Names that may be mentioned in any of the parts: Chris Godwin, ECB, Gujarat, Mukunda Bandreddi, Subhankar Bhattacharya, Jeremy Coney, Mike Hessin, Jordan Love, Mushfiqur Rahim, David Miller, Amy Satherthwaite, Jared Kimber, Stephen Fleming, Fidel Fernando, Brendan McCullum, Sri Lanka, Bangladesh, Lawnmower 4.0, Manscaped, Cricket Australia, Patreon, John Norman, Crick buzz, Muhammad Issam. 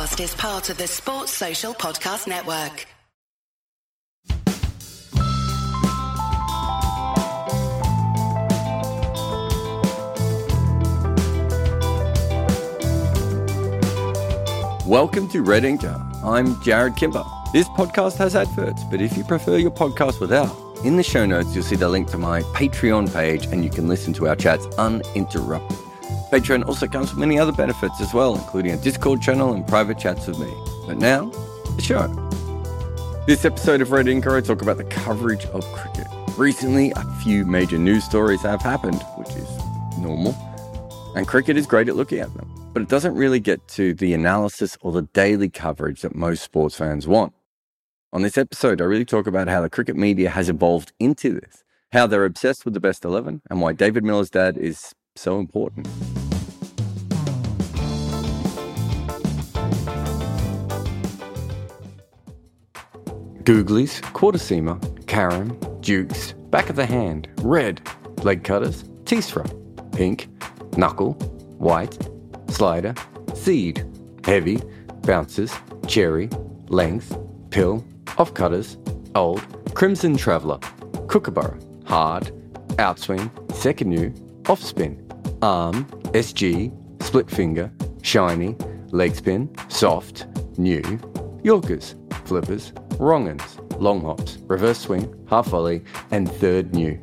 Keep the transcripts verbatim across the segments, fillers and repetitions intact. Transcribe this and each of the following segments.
podcast is part of the Sports Social Podcast Network. Welcome to Red Inkter. I'm Jared Kimber. This podcast has adverts, but if you prefer your podcast without, in the show notes you'll see the link to my Patreon page and you can listen to our chats uninterrupted. Patreon also comes with many other benefits as well, including a Discord channel and private chats with me. But now, the show. This episode of Red Inkter, I talk about the coverage of cricket. Recently, a few major news stories have happened, which is normal, and cricket is great at looking at them. But it doesn't really get to the analysis or the daily coverage that most sports fans want. On this episode, I really talk about how the cricket media has evolved into this, how they're obsessed with the best eleven, and why David Miller's dad is so important. Googlies, quarter seamer, Karen, Dukes, back of the hand, red, leg cutters, Teesra, pink, knuckle, white, slider, seed, heavy, bounces, cherry, length, pill, off cutters, old, crimson traveller, kookaburra, hard, outswing, second new, off spin, arm, S G, split finger, shiny, leg spin, soft, new, Yorkers, flippers, wrong-uns, long hops, reverse swing, half volley, and third new.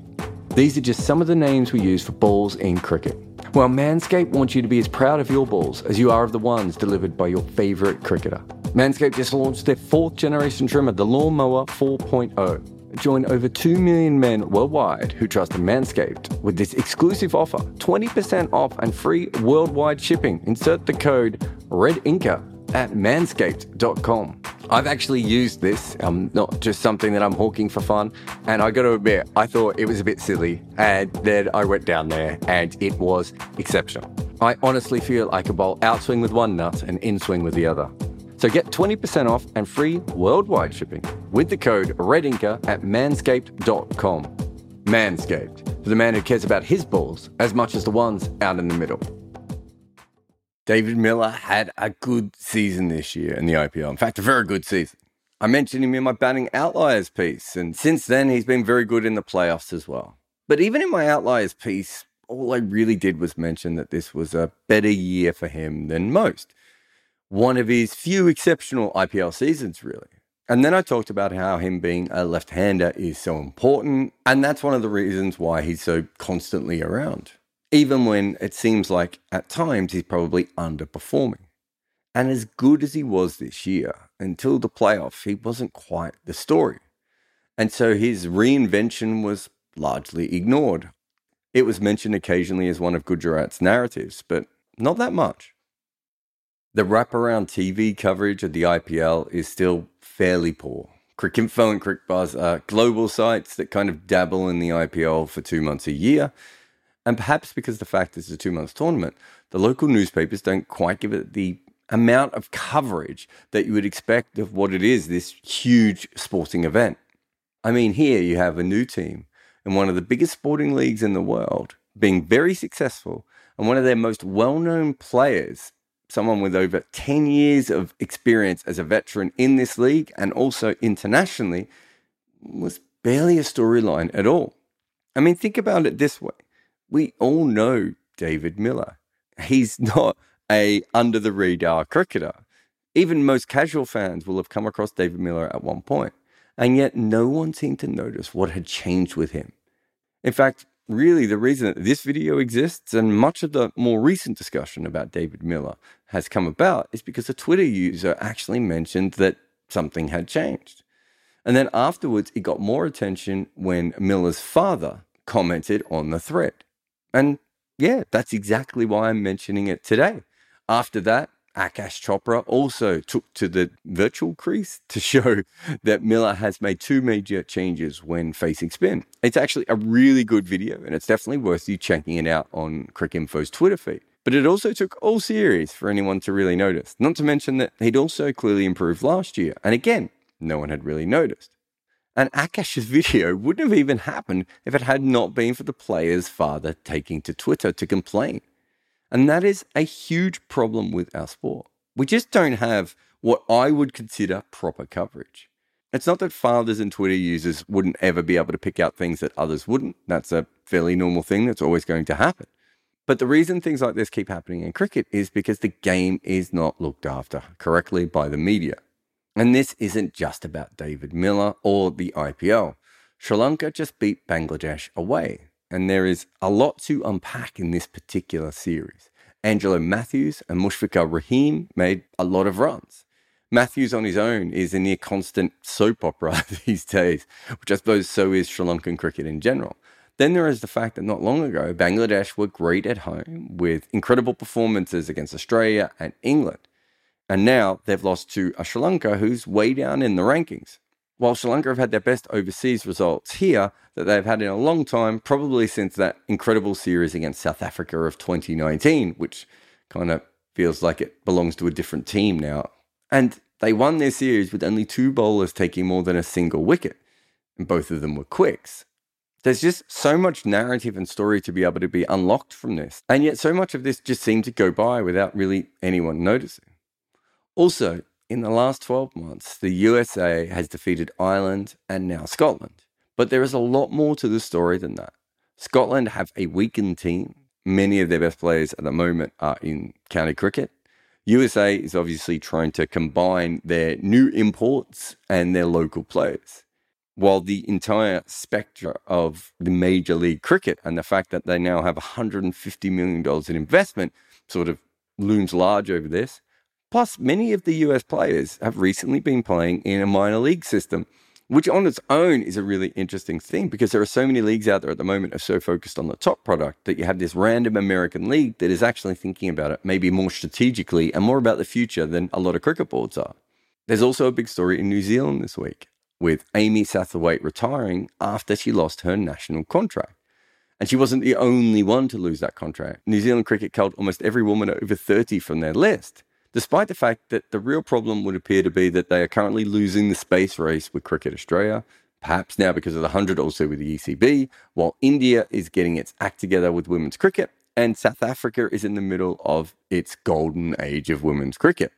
These are just some of the names we use for balls in cricket. Well, Manscaped wants you to be as proud of your balls as you are of the ones delivered by your favourite cricketer. Manscaped just launched their fourth generation trimmer, the Lawnmower four point oh. Join over two million men worldwide who trust Manscaped with this exclusive offer, twenty percent off and free worldwide shipping. Insert the code REDINKA at manscaped dot com. I've actually used this, um, not just something that I'm hawking for fun, and I got to admit, I thought it was a bit silly, and then I went down there, and it was exceptional. I honestly feel I could bowl outswing with one nut and inswing with the other. So get twenty percent off and free worldwide shipping with the code REDINKA at manscaped dot com. Manscaped, for the man who cares about his balls as much as the ones out in the middle. David Miller had a good season this year in the I P L. In fact, a very good season. I mentioned him in my Batting Outliers piece, and since then he's been very good in the playoffs as well. But even in my Outliers piece, all I really did was mention that this was a better year for him than most. One of his few exceptional I P L seasons, really. And then I talked about how him being a left-hander is so important, and that's one of the reasons why he's so constantly around, even when it seems like at times he's probably underperforming. And as good as he was this year, until the playoff, he wasn't quite the story. And so his reinvention was largely ignored. It was mentioned occasionally as one of Gujarat's narratives, but not that much. The wraparound T V coverage of the I P L is still fairly poor. Crickinfo and Crick Buzz are global sites that kind of dabble in the I P L for two months a year. And perhaps because the fact it's a two-month tournament, the local newspapers don't quite give it the amount of coverage that you would expect of what it is, this huge sporting event. I mean, here you have a new team in one of the biggest sporting leagues in the world being very successful, and one of their most well-known players, someone with over ten years of experience as a veteran in this league and also internationally, was barely a storyline at all. I mean, think about it this way. We all know David Miller. He's not a under-the-radar cricketer. Even most casual fans will have come across David Miller at one point. And yet no one seemed to notice what had changed with him. In fact, really the reason that this video exists and much of the more recent discussion about David Miller has come about is because a Twitter user actually mentioned that something had changed. And then afterwards, it got more attention when Miller's father commented on the thread. And yeah, that's exactly why I'm mentioning it today. After that, Akash Chopra also took to the virtual crease to show that Miller has made two major changes when facing spin. It's actually a really good video, and it's definitely worth you checking it out on Crickinfo's Twitter feed. But it also took all series for anyone to really notice, not to mention that he'd also clearly improved last year. And again, no one had really noticed. And Akash's video wouldn't have even happened if it had not been for the player's father taking to Twitter to complain. And that is a huge problem with our sport. We just don't have what I would consider proper coverage. It's not that fathers and Twitter users wouldn't ever be able to pick out things that others wouldn't. That's a fairly normal thing that's always going to happen. But the reason things like this keep happening in cricket is because the game is not looked after correctly by the media. And this isn't just about David Miller or the I P L. Sri Lanka just beat Bangladesh away. And there is a lot to unpack in this particular series. Angelo Matthews and Mushfiqur Rahim made a lot of runs. Matthews on his own is a near constant soap opera these days, which I suppose so is Sri Lankan cricket in general. Then there is the fact that not long ago, Bangladesh were great at home with incredible performances against Australia and England. And now they've lost to a Sri Lanka who's way down in the rankings. While Sri Lanka have had their best overseas results here that they've had in a long time, probably since that incredible series against South Africa of twenty nineteen, which kind of feels like it belongs to a different team now. And they won their series with only two bowlers taking more than a single wicket, and both of them were quicks. There's just so much narrative and story to be able to be unlocked from this, and yet so much of this just seemed to go by without really anyone noticing. Also, in the last twelve months, the U S A has defeated Ireland and now Scotland. But there is a lot more to the story than that. Scotland have a weakened team. Many of their best players at the moment are in county cricket. U S A is obviously trying to combine their new imports and their local players. While the entire spectra of the Major League Cricket and the fact that they now have one hundred fifty million dollars in investment sort of looms large over this, plus many of the U S players have recently been playing in a minor league system, which on its own is a really interesting thing because there are so many leagues out there at the moment are so focused on the top product that you have this random American league that is actually thinking about it maybe more strategically and more about the future than a lot of cricket boards are. There's also a big story in New Zealand this week with Amy Satherthwaite retiring after she lost her national contract. And she wasn't the only one to lose that contract. New Zealand cricket culled almost every woman over thirty from their list, despite the fact that the real problem would appear to be that they are currently losing the space race with Cricket Australia, perhaps now because of the one hundred also with the E C B, while India is getting its act together with women's cricket, and South Africa is in the middle of its golden age of women's cricket.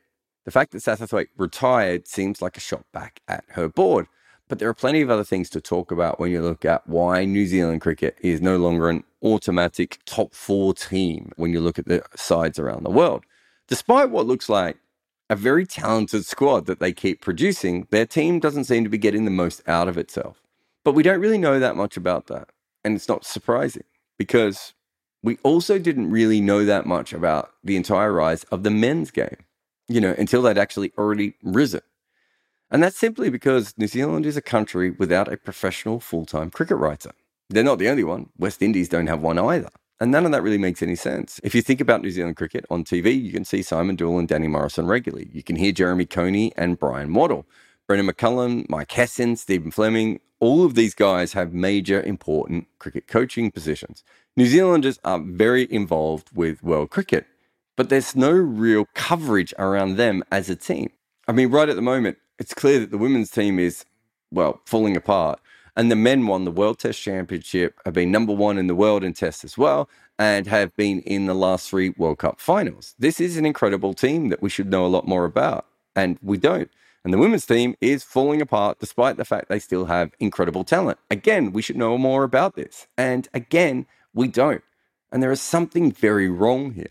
The fact that Satterthwaite retired seems like a shot back at her board, but there are plenty of other things to talk about when you look at why New Zealand cricket is no longer an automatic top four team when you look at the sides around the world. Despite what looks like a very talented squad that they keep producing, their team doesn't seem to be getting the most out of itself. But we don't really know that much about that. And it's not surprising because we also didn't really know that much about the entire rise of the men's game, you know, until they'd actually already risen. And that's simply because New Zealand is a country without a professional full-time cricket writer. They're not the only one. West Indies don't have one either. And none of that really makes any sense. If you think about New Zealand cricket on T V, you can see Simon Doull and Danny Morrison regularly. You can hear Jeremy Coney and Brian Waddle. Brendan McCullum, Mike Hessin, Stephen Fleming, all of these guys have major important cricket coaching positions. New Zealanders are very involved with world cricket, but there's no real coverage around them as a team. I mean, right at the moment, it's clear that the women's team is, well, falling apart. And the men won the World Test Championship, have been number one in the world in tests as well, and have been in the last three World Cup finals. This is an incredible team that we should know a lot more about, and we don't. And the women's team is falling apart despite the fact they still have incredible talent. Again, we should know more about this. And again, we don't. And there is something very wrong here.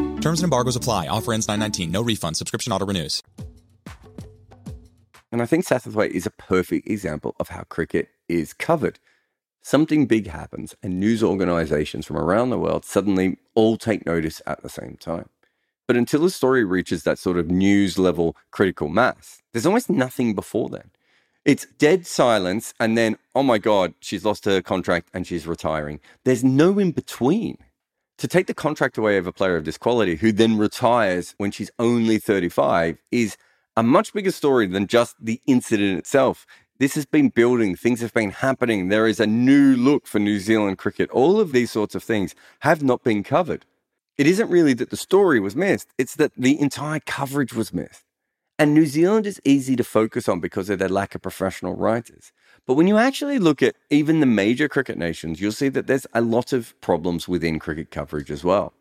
Terms and embargoes apply. Offer ends nine nineteen. No refund. Subscription auto renews. And I think Satterthwaite is a perfect example of how cricket is covered. Something big happens and news organizations from around the world suddenly all take notice at the same time. But until the story reaches that sort of news level critical mass, there's almost nothing before then. It's dead silence and then, oh my God, she's lost her contract and she's retiring. There's no in between. To take the contract away of a player of this quality who then retires when she's only thirty-five is a a much bigger story than just the incident itself. This has been building. Things have been happening. There is a new look for New Zealand cricket. All of these sorts of things have not been covered. It isn't really that the story was missed. It's that the entire coverage was missed. And New Zealand is easy to focus on because of their lack of professional writers. But when you actually look at even the major cricket nations, you'll see that there's a lot of problems within cricket coverage as well.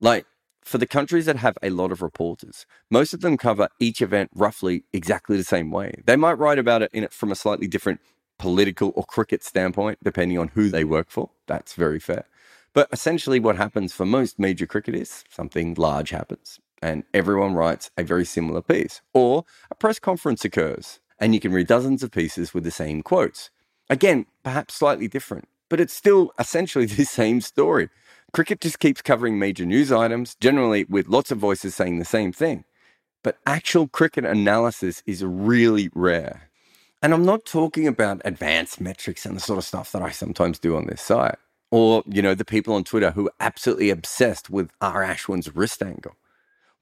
Like, for the countries that have a lot of reporters, most of them cover each event roughly exactly the same way. They might write about it in it from a slightly different political or cricket standpoint, depending on who they work for. That's very fair. But essentially what happens for most major cricket is something large happens and everyone writes a very similar piece. Or a press conference occurs and you can read dozens of pieces with the same quotes. Again, perhaps slightly different, but it's still essentially the same story. Cricket just keeps covering major news items, generally with lots of voices saying the same thing. But actual cricket analysis is really rare. And I'm not talking about advanced metrics and the sort of stuff that I sometimes do on this site. Or, you know, the people on Twitter who are absolutely obsessed with R. Ashwin's wrist angle.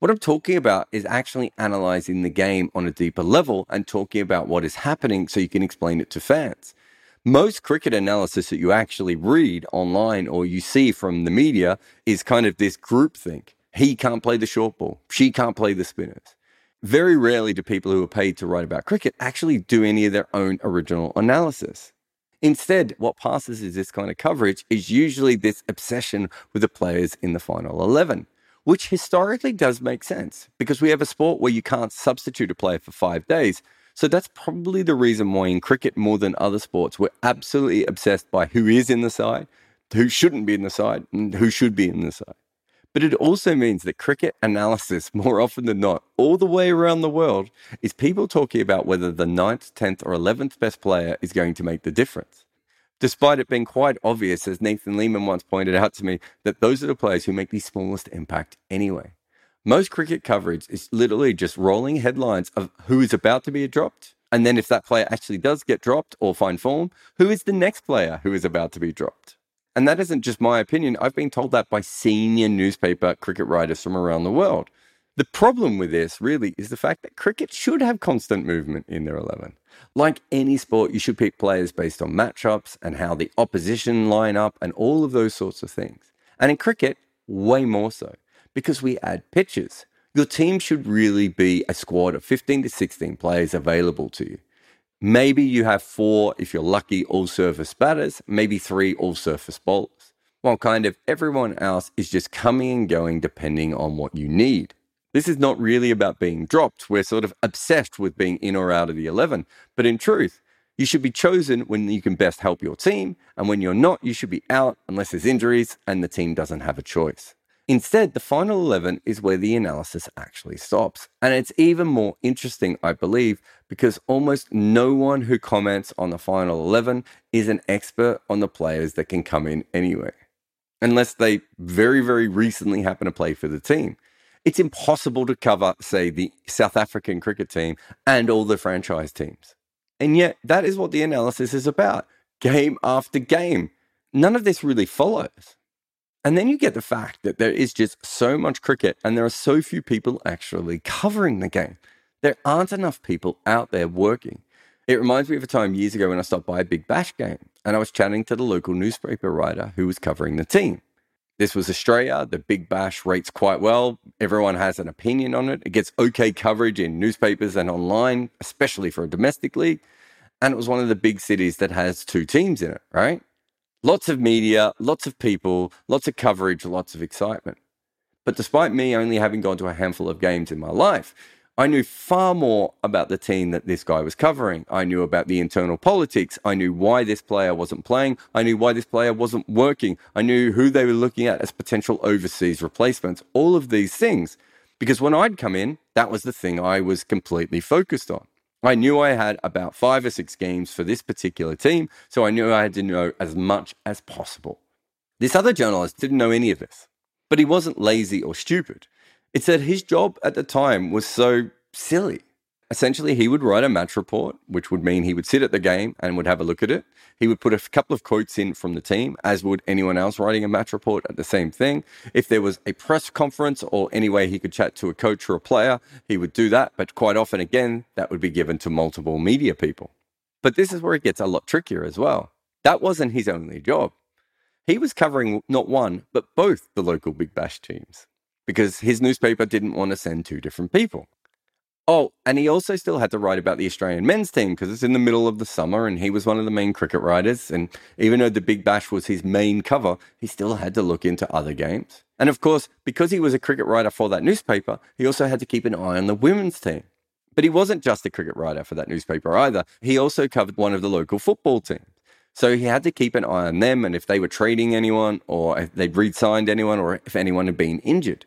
What I'm talking about is actually analysing the game on a deeper level and talking about what is happening so you can explain it to fans. Most cricket analysis that you actually read online or you see from the media is kind of this groupthink. He can't play the short ball. She can't play the spinners. Very rarely do people who are paid to write about cricket actually do any of their own original analysis. Instead, what passes is this kind of coverage is usually this obsession with the players in the final eleven, which historically does make sense because we have a sport where you can't substitute a player for five days. So that's probably the reason why in cricket, more than other sports, we're absolutely obsessed by who is in the side, who shouldn't be in the side, and who should be in the side. But it also means that cricket analysis, more often than not, all the way around the world, is people talking about whether the ninth, tenth, or eleventh best player is going to make the difference. Despite it being quite obvious, as Nathan Lehman once pointed out to me, that those are the players who make the smallest impact anyway. Most cricket coverage is literally just rolling headlines of who is about to be dropped. And then if that player actually does get dropped or find form, who is the next player who is about to be dropped? And that isn't just my opinion. I've been told that by senior newspaper cricket writers from around the world. The problem with this really is the fact that cricket should have constant movement in their eleven. Like any sport, you should pick players based on matchups and how the opposition line up and all of those sorts of things. And in cricket, way more so. Because we add pitches. Your team should really be a squad of fifteen to sixteen players available to you. Maybe you have four, if you're lucky, all-surface batters, maybe three all-surface bowlers, while kind of everyone else is just coming and going depending on what you need. This is not really about being dropped. We're sort of obsessed with being in or out of the eleven. But in truth, you should be chosen when you can best help your team, and when you're not, you should be out unless there's injuries and the team doesn't have a choice. Instead, the final eleven is where the analysis actually stops. And it's even more interesting, I believe, because almost no one who comments on the final eleven is an expert on the players that can come in anyway. Unless they very, very recently happen to play for the team. It's impossible to cover, say, the South African cricket team and all the franchise teams. And yet, that is what the analysis is about, game after game. None of this really follows. And then you get the fact that there is just so much cricket and there are so few people actually covering the game. There aren't enough people out there working. It reminds me of a time years ago when I stopped by a Big Bash game and I was chatting to the local newspaper writer who was covering the team. This was Australia. The Big Bash rates quite well. Everyone has an opinion on it. It gets okay coverage in newspapers and online, especially for a domestic league. And it was one of the big cities that has two teams in it, right? Lots of media, lots of people, lots of coverage, lots of excitement. But despite me only having gone to a handful of games in my life, I knew far more about the team that this guy was covering. I knew about the internal politics. I knew why this player wasn't playing. I knew why this player wasn't working. I knew who they were looking at as potential overseas replacements. All of these things. Because when I'd come in, that was the thing I was completely focused on. I knew I had about five or six games for this particular team, so I knew I had to know as much as possible. This other journalist didn't know any of this, but he wasn't lazy or stupid. It's that his job at the time was so silly. Essentially, he would write a match report, which would mean he would sit at the game and would have a look at it. He would put a couple of quotes in from the team, as would anyone else writing a match report at the same thing. If there was a press conference or any way he could chat to a coach or a player, he would do that. But quite often, again, that would be given to multiple media people. But this is where it gets a lot trickier as well. That wasn't his only job. He was covering not one, but both the local Big Bash teams because his newspaper didn't want to send two different people. Oh, and he also still had to write about the Australian men's team because it's in the middle of the summer and he was one of the main cricket writers. And even though the Big Bash was his main cover, he still had to look into other games. And of course, because he was a cricket writer for that newspaper, he also had to keep an eye on the women's team. But he wasn't just a cricket writer for that newspaper either. He also covered one of the local football teams. So he had to keep an eye on them and if they were trading anyone or if they'd re-signed anyone or if anyone had been injured.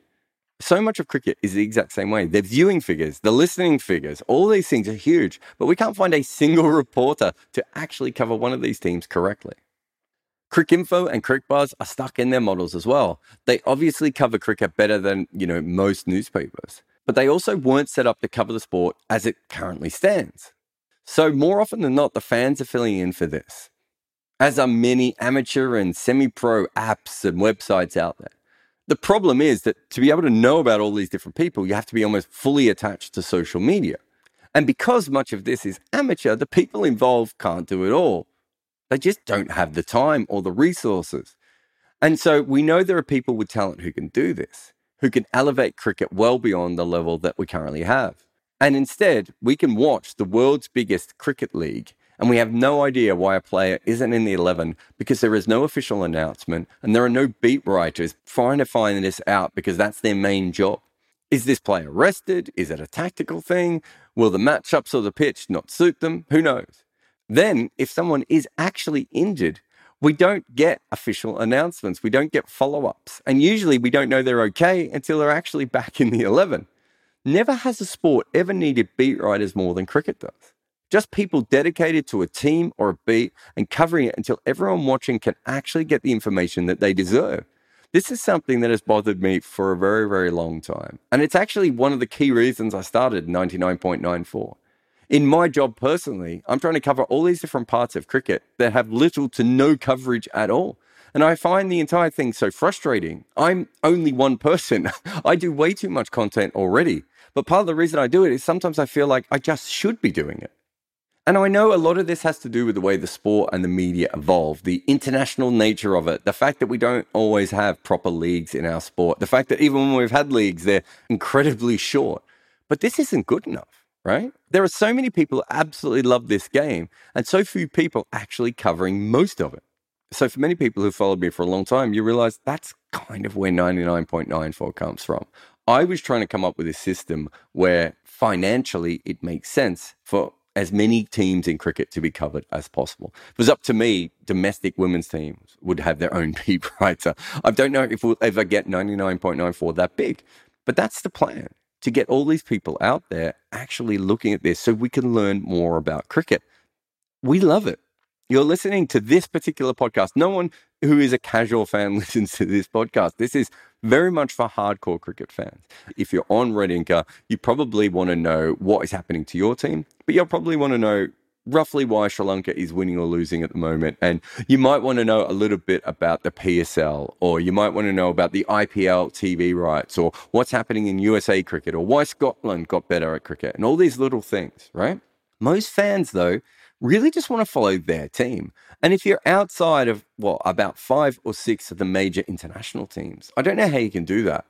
So much of cricket is the exact same way. The viewing figures, the listening figures, all these things are huge, but we can't find a single reporter to actually cover one of these teams correctly. Crickinfo and Crick Buzz are stuck in their models as well. They obviously cover cricket better than, you know, most newspapers, but they also weren't set up to cover the sport as it currently stands. So more often than not, the fans are filling in for this, as are many amateur and semi-pro apps and websites out there. The problem is that to be able to know about all these different people, you have to be almost fully attached to social media. And because much of this is amateur, the people involved can't do it all. They just don't have the time or the resources. And so we know there are people with talent who can do this, who can elevate cricket well beyond the level that we currently have. And instead, we can watch the world's biggest cricket league, and we have no idea why a player isn't in the eleven because there is no official announcement and there are no beat writers trying to find this out because that's their main job. Is this player rested? Is it a tactical thing? Will the matchups or the pitch not suit them? Who knows? Then, if someone is actually injured, we don't get official announcements. We don't get follow-ups. And usually we don't know they're okay until they're actually back in the eleven. Never has a sport ever needed beat writers more than cricket does. Just people dedicated to a team or a beat and covering it until everyone watching can actually get the information that they deserve. This is something that has bothered me for a very, very long time. And it's actually one of the key reasons I started ninety-nine point nine four. In my job personally, I'm trying to cover all these different parts of cricket that have little to no coverage at all. And I find the entire thing so frustrating. I'm only one person. I do way too much content already. But part of the reason I do it is sometimes I feel like I just should be doing it. And I know a lot of this has to do with the way the sport and the media evolve, the international nature of it, the fact that we don't always have proper leagues in our sport, the fact that even when we've had leagues, they're incredibly short. But this isn't good enough, right? There are so many people who absolutely love this game and so few people actually covering most of it. So for many people who followed me for a long time, you realize that's kind of where ninety-nine point nine four comes from. I was trying to come up with a system where financially it makes sense for as many teams in cricket to be covered as possible. If it was up to me, domestic women's teams would have their own beat writer. I don't know if we'll ever get ninety-nine point nine four that big, but that's the plan, to get all these people out there actually looking at this so we can learn more about cricket. We love it. You're listening to this particular podcast. No one who is a casual fan listens to this podcast. This is very much for hardcore cricket fans. If you're on Red Inca, you probably want to know what is happening to your team, but you'll probably want to know roughly why Sri Lanka is winning or losing at the moment. And you might want to know a little bit about the P S L, or you might want to know about the I P L T V rights, or what's happening in U S A cricket, or why Scotland got better at cricket, and all these little things, right? Most fans, though, really just want to follow their team. And if you're outside of, well, about five or six of the major international teams, I don't know how you can do that.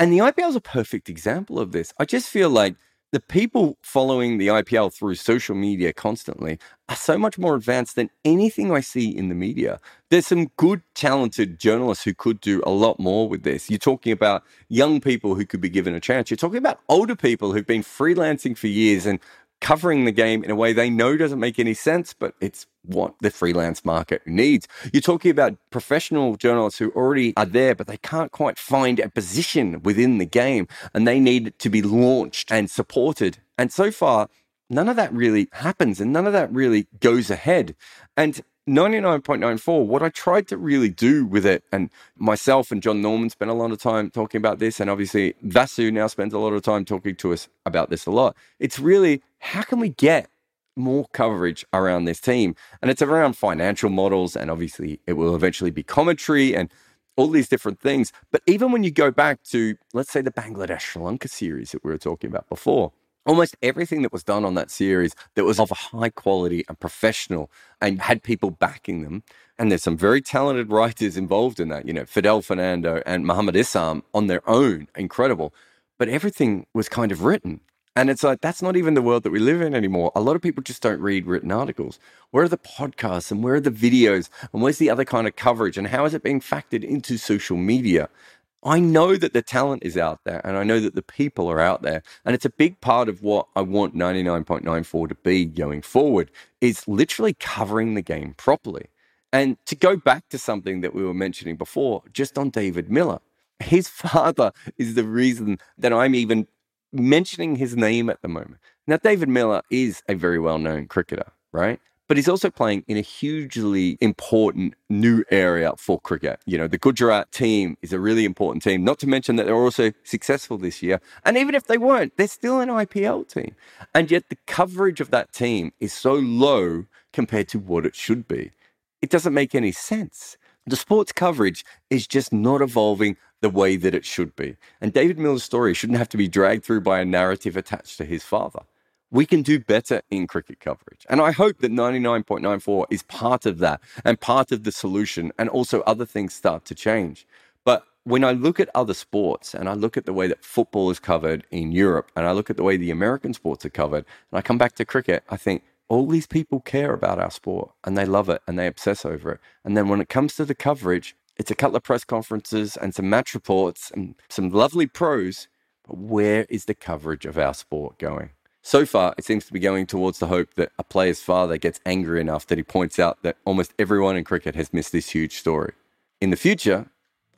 And the I P L is a perfect example of this. I just feel like the people following the I P L through social media constantly are so much more advanced than anything I see in the media. There's some good, talented journalists who could do a lot more with this. You're talking about young people who could be given a chance. You're talking about older people who've been freelancing for years and covering the game in a way they know doesn't make any sense, but it's what the freelance market needs. You're talking about professional journalists who already are there, but they can't quite find a position within the game, and they need to be launched and supported. And so far, none of that really happens, and none of that really goes ahead. And ninety-nine point nine four, what I tried to really do with it, and myself and John Norman spent a lot of time talking about this, and obviously Vasu now spends a lot of time talking to us about this a lot. It's really, how can we get more coverage around this team? And it's around financial models, and obviously it will eventually be commentary and all these different things. But even when you go back to, let's say, the Bangladesh Sri Lanka series that we were talking about before, almost everything that was done on that series that was of a high quality and professional and had people backing them. And there's some very talented writers involved in that, you know, Fidel Fernando and Muhammad Issam on their own, incredible. But everything was kind of written. And it's like, that's not even the world that we live in anymore. A lot of people just don't read written articles. Where are the podcasts and where are the videos and where's the other kind of coverage and how is it being factored into social media? I know that the talent is out there and I know that the people are out there. And it's a big part of what I want ninety-nine point nine four to be going forward is literally covering the game properly. And to go back to something that we were mentioning before, just on David Miller, his father is the reason that I'm even mentioning his name at the moment. Now, David Miller is a very well-known cricketer, right? But he's also playing in a hugely important new area for cricket. You know, the Gujarat team is a really important team, not to mention that they're also successful this year. And even if they weren't, they're still an I P L team. And yet the coverage of that team is so low compared to what it should be. It doesn't make any sense. The sports coverage is just not evolving the way that it should be. And David Miller's story shouldn't have to be dragged through by a narrative attached to his father. We can do better in cricket coverage. And I hope that ninety-nine point nine four is part of that and part of the solution, and also other things start to change. But when I look at other sports and I look at the way that football is covered in Europe and I look at the way the American sports are covered and I come back to cricket, I think all these people care about our sport and they love it and they obsess over it. And then when it comes to the coverage, it's a couple of press conferences and some match reports and some lovely pros. But where is the coverage of our sport going? So far, it seems to be going towards the hope that a player's father gets angry enough that he points out that almost everyone in cricket has missed this huge story. In the future,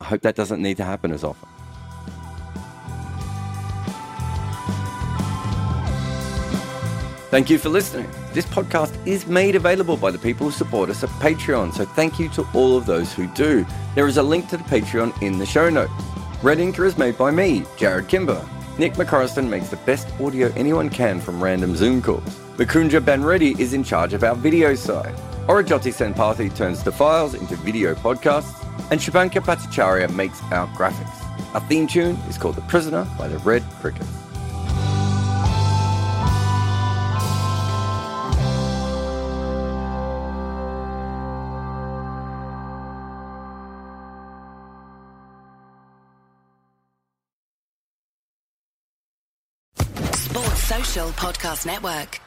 I hope that doesn't need to happen as often. Thank you for listening. This podcast is made available by the people who support us at Patreon, so thank you to all of those who do. There is a link to the Patreon in the show notes. Red Inca is made by me, Jared Kimber. Nick McCorriston makes the best audio anyone can from random Zoom calls. Mukunda Bandreddi is in charge of our video side. Aurojyoti Senapati turns the files into video podcasts. And Subhankar Bhattacharya makes our graphics. Our theme tune is called The Prisoner by the Red Crickets. Podcast Network.